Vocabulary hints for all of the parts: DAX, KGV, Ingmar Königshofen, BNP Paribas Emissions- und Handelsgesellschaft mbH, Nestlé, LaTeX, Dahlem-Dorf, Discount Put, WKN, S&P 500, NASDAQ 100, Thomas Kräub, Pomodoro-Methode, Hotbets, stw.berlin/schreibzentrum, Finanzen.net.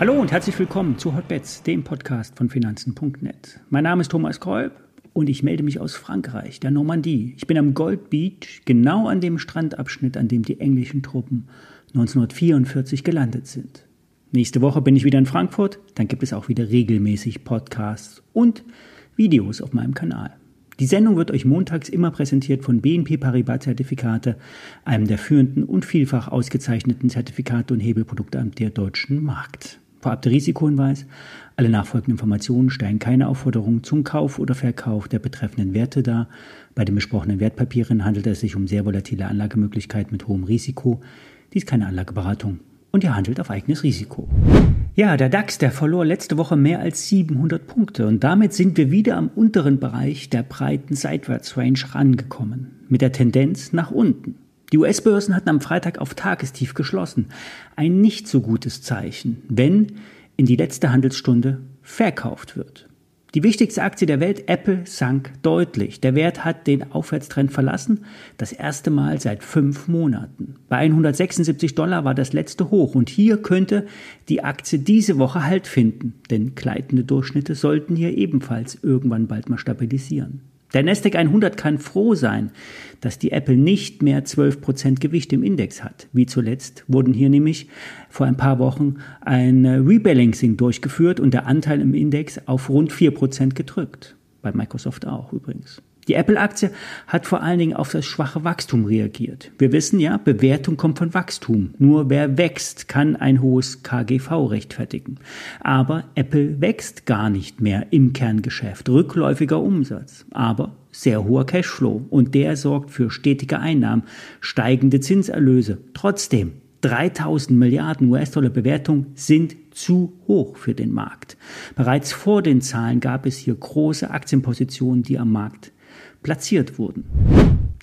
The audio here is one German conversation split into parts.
Hallo und herzlich willkommen zu Hotbets, dem Podcast von Finanzen.net. Mein Name ist Thomas Kräub und ich melde mich aus Frankreich, der Normandie. Ich bin am Gold Beach, genau an dem Strandabschnitt, an dem die englischen Truppen 1944 gelandet sind. Nächste Woche bin ich wieder in Frankfurt, dann gibt es auch wieder regelmäßig Podcasts und Videos auf meinem Kanal. Die Sendung wird euch montags immer präsentiert von BNP Paribas Zertifikate, einem der führenden und vielfach ausgezeichneten Zertifikate und Hebelprodukte am deutschen Markt. Vorab der Risikohinweis, alle nachfolgenden Informationen stellen keine Aufforderung zum Kauf oder Verkauf der betreffenden Werte dar. Bei den besprochenen Wertpapieren handelt es sich um sehr volatile Anlagemöglichkeiten mit hohem Risiko. Dies ist keine Anlageberatung und ihr handelt auf eigenes Risiko. Ja, der DAX, der verlor letzte Woche mehr als 700 Punkte und damit sind wir wieder am unteren Bereich der breiten Seitwärtsrange rangekommen, mit der Tendenz nach unten. Die US-Börsen hatten am Freitag auf Tagestief geschlossen. Ein nicht so gutes Zeichen, wenn in die letzte Handelsstunde verkauft wird. Die wichtigste Aktie der Welt, Apple, sank deutlich. Der Wert hat den Aufwärtstrend verlassen, das erste Mal seit 5 Monaten. Bei $176 war das letzte Hoch und hier könnte die Aktie diese Woche Halt finden, denn gleitende Durchschnitte sollten hier ebenfalls irgendwann bald mal stabilisieren. Der NASDAQ 100 kann froh sein, dass die Apple nicht mehr 12% Gewicht im Index hat. Wie zuletzt wurden hier nämlich vor ein paar Wochen ein Rebalancing durchgeführt und der Anteil im Index auf rund 4% gedrückt. Bei Microsoft auch übrigens. Die Apple-Aktie hat vor allen Dingen auf das schwache Wachstum reagiert. Wir wissen ja, Bewertung kommt von Wachstum. Nur wer wächst, kann ein hohes KGV rechtfertigen. Aber Apple wächst gar nicht mehr im Kerngeschäft. Rückläufiger Umsatz, aber sehr hoher Cashflow. Und der sorgt für stetige Einnahmen, steigende Zinserlöse. Trotzdem, 3.000 Milliarden US-Dollar Bewertung sind zu hoch für den Markt. Bereits vor den Zahlen gab es hier große Aktienpositionen, die am Markt platziert wurden.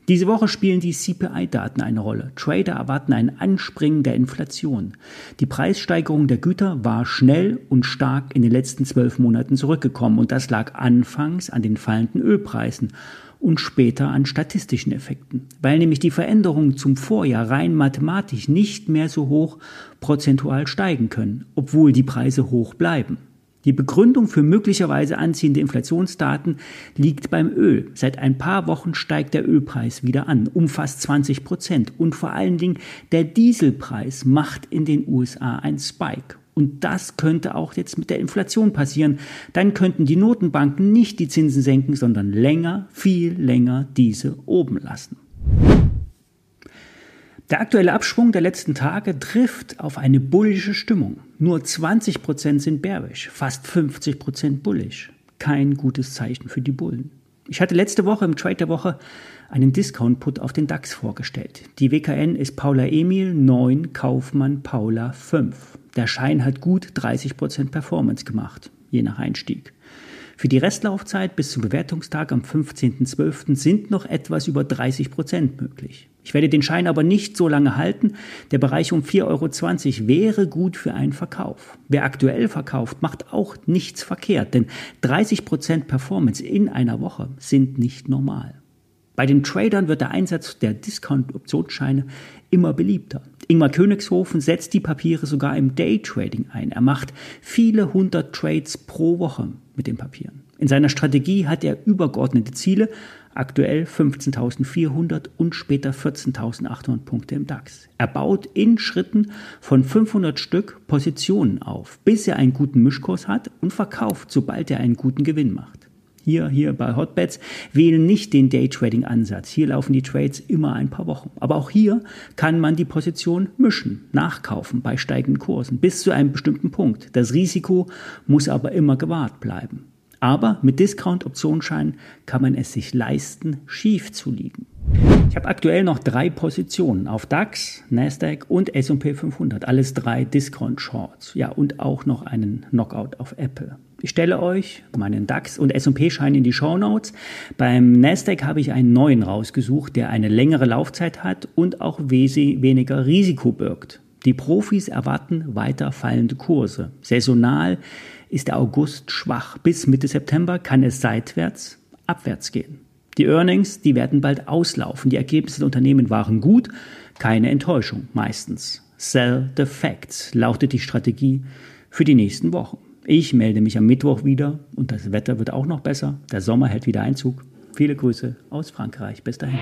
Diese Woche spielen die CPI-Daten eine Rolle. Trader erwarten ein Anspringen der Inflation. Die Preissteigerung der Güter war schnell und stark in den letzten 12 Monaten zurückgekommen und das lag anfangs an den fallenden Ölpreisen und später an statistischen Effekten, weil nämlich die Veränderungen zum Vorjahr rein mathematisch nicht mehr so hoch prozentual steigen können, obwohl die Preise hoch bleiben. Die Begründung für möglicherweise anziehende Inflationsdaten liegt beim Öl. Seit ein paar Wochen steigt der Ölpreis wieder an, fast 20%. Und vor allen Dingen der Dieselpreis macht in den USA einen Spike. Und das könnte auch jetzt mit der Inflation passieren. Dann könnten die Notenbanken nicht die Zinsen senken, sondern länger, viel länger diese oben lassen. Der aktuelle Abschwung der letzten Tage trifft auf eine bullische Stimmung. Nur 20% sind bearish, fast 50% bullish. Kein gutes Zeichen für die Bullen. Ich hatte letzte Woche im Trade der Woche einen Discount-Put auf den DAX vorgestellt. Die WKN ist Paula Emil 9, Kaufmann Paula 5. Der Schein hat gut 30% Performance gemacht, je nach Einstieg. Für die Restlaufzeit bis zum Bewertungstag am 15.12. sind noch etwas über 30% möglich. Ich werde den Schein aber nicht so lange halten. Der Bereich um 4,20 € wäre gut für einen Verkauf. Wer aktuell verkauft, macht auch nichts verkehrt, denn 30% Performance in einer Woche sind nicht normal. Bei den Tradern wird der Einsatz der Discount-Optionsscheine immer beliebter. Ingmar Königshofen setzt die Papiere sogar im Daytrading ein. Er macht viele 100 Trades pro Woche mit den Papieren. In seiner Strategie hat er übergeordnete Ziele, aktuell 15.400 und später 14.800 Punkte im DAX. Er baut in Schritten von 500 Stück Positionen auf, bis er einen guten Mischkurs hat und verkauft, sobald er einen guten Gewinn macht. Hier bei Hotbets wählen nicht den Daytrading-Ansatz. Hier laufen die Trades immer ein paar Wochen. Aber auch hier kann man die Position mischen, nachkaufen bei steigenden Kursen bis zu einem bestimmten Punkt. Das Risiko muss aber immer gewahrt bleiben. Aber mit Discount-Optionsscheinen kann man es sich leisten, schief zu liegen. Ich habe aktuell noch 3 Positionen auf DAX, NASDAQ und S&P 500. Alles 3 Discount-Shorts. Ja, und auch noch einen Knockout auf Apple. Ich stelle euch meinen DAX- und S&P-Schein in die Shownotes. Beim NASDAQ habe ich einen neuen rausgesucht, der eine längere Laufzeit hat und auch weniger Risiko birgt. Die Profis erwarten weiter fallende Kurse. Saisonal ist der August schwach. Bis Mitte September kann es seitwärts, abwärts gehen. Die Earnings, die werden bald auslaufen. Die Ergebnisse der Unternehmen waren gut, keine Enttäuschung meistens. Sell the facts lautet die Strategie für die nächsten Wochen. Ich melde mich am Mittwoch wieder und das Wetter wird auch noch besser. Der Sommer hält wieder Einzug. Viele Grüße aus Frankreich. Bis dahin.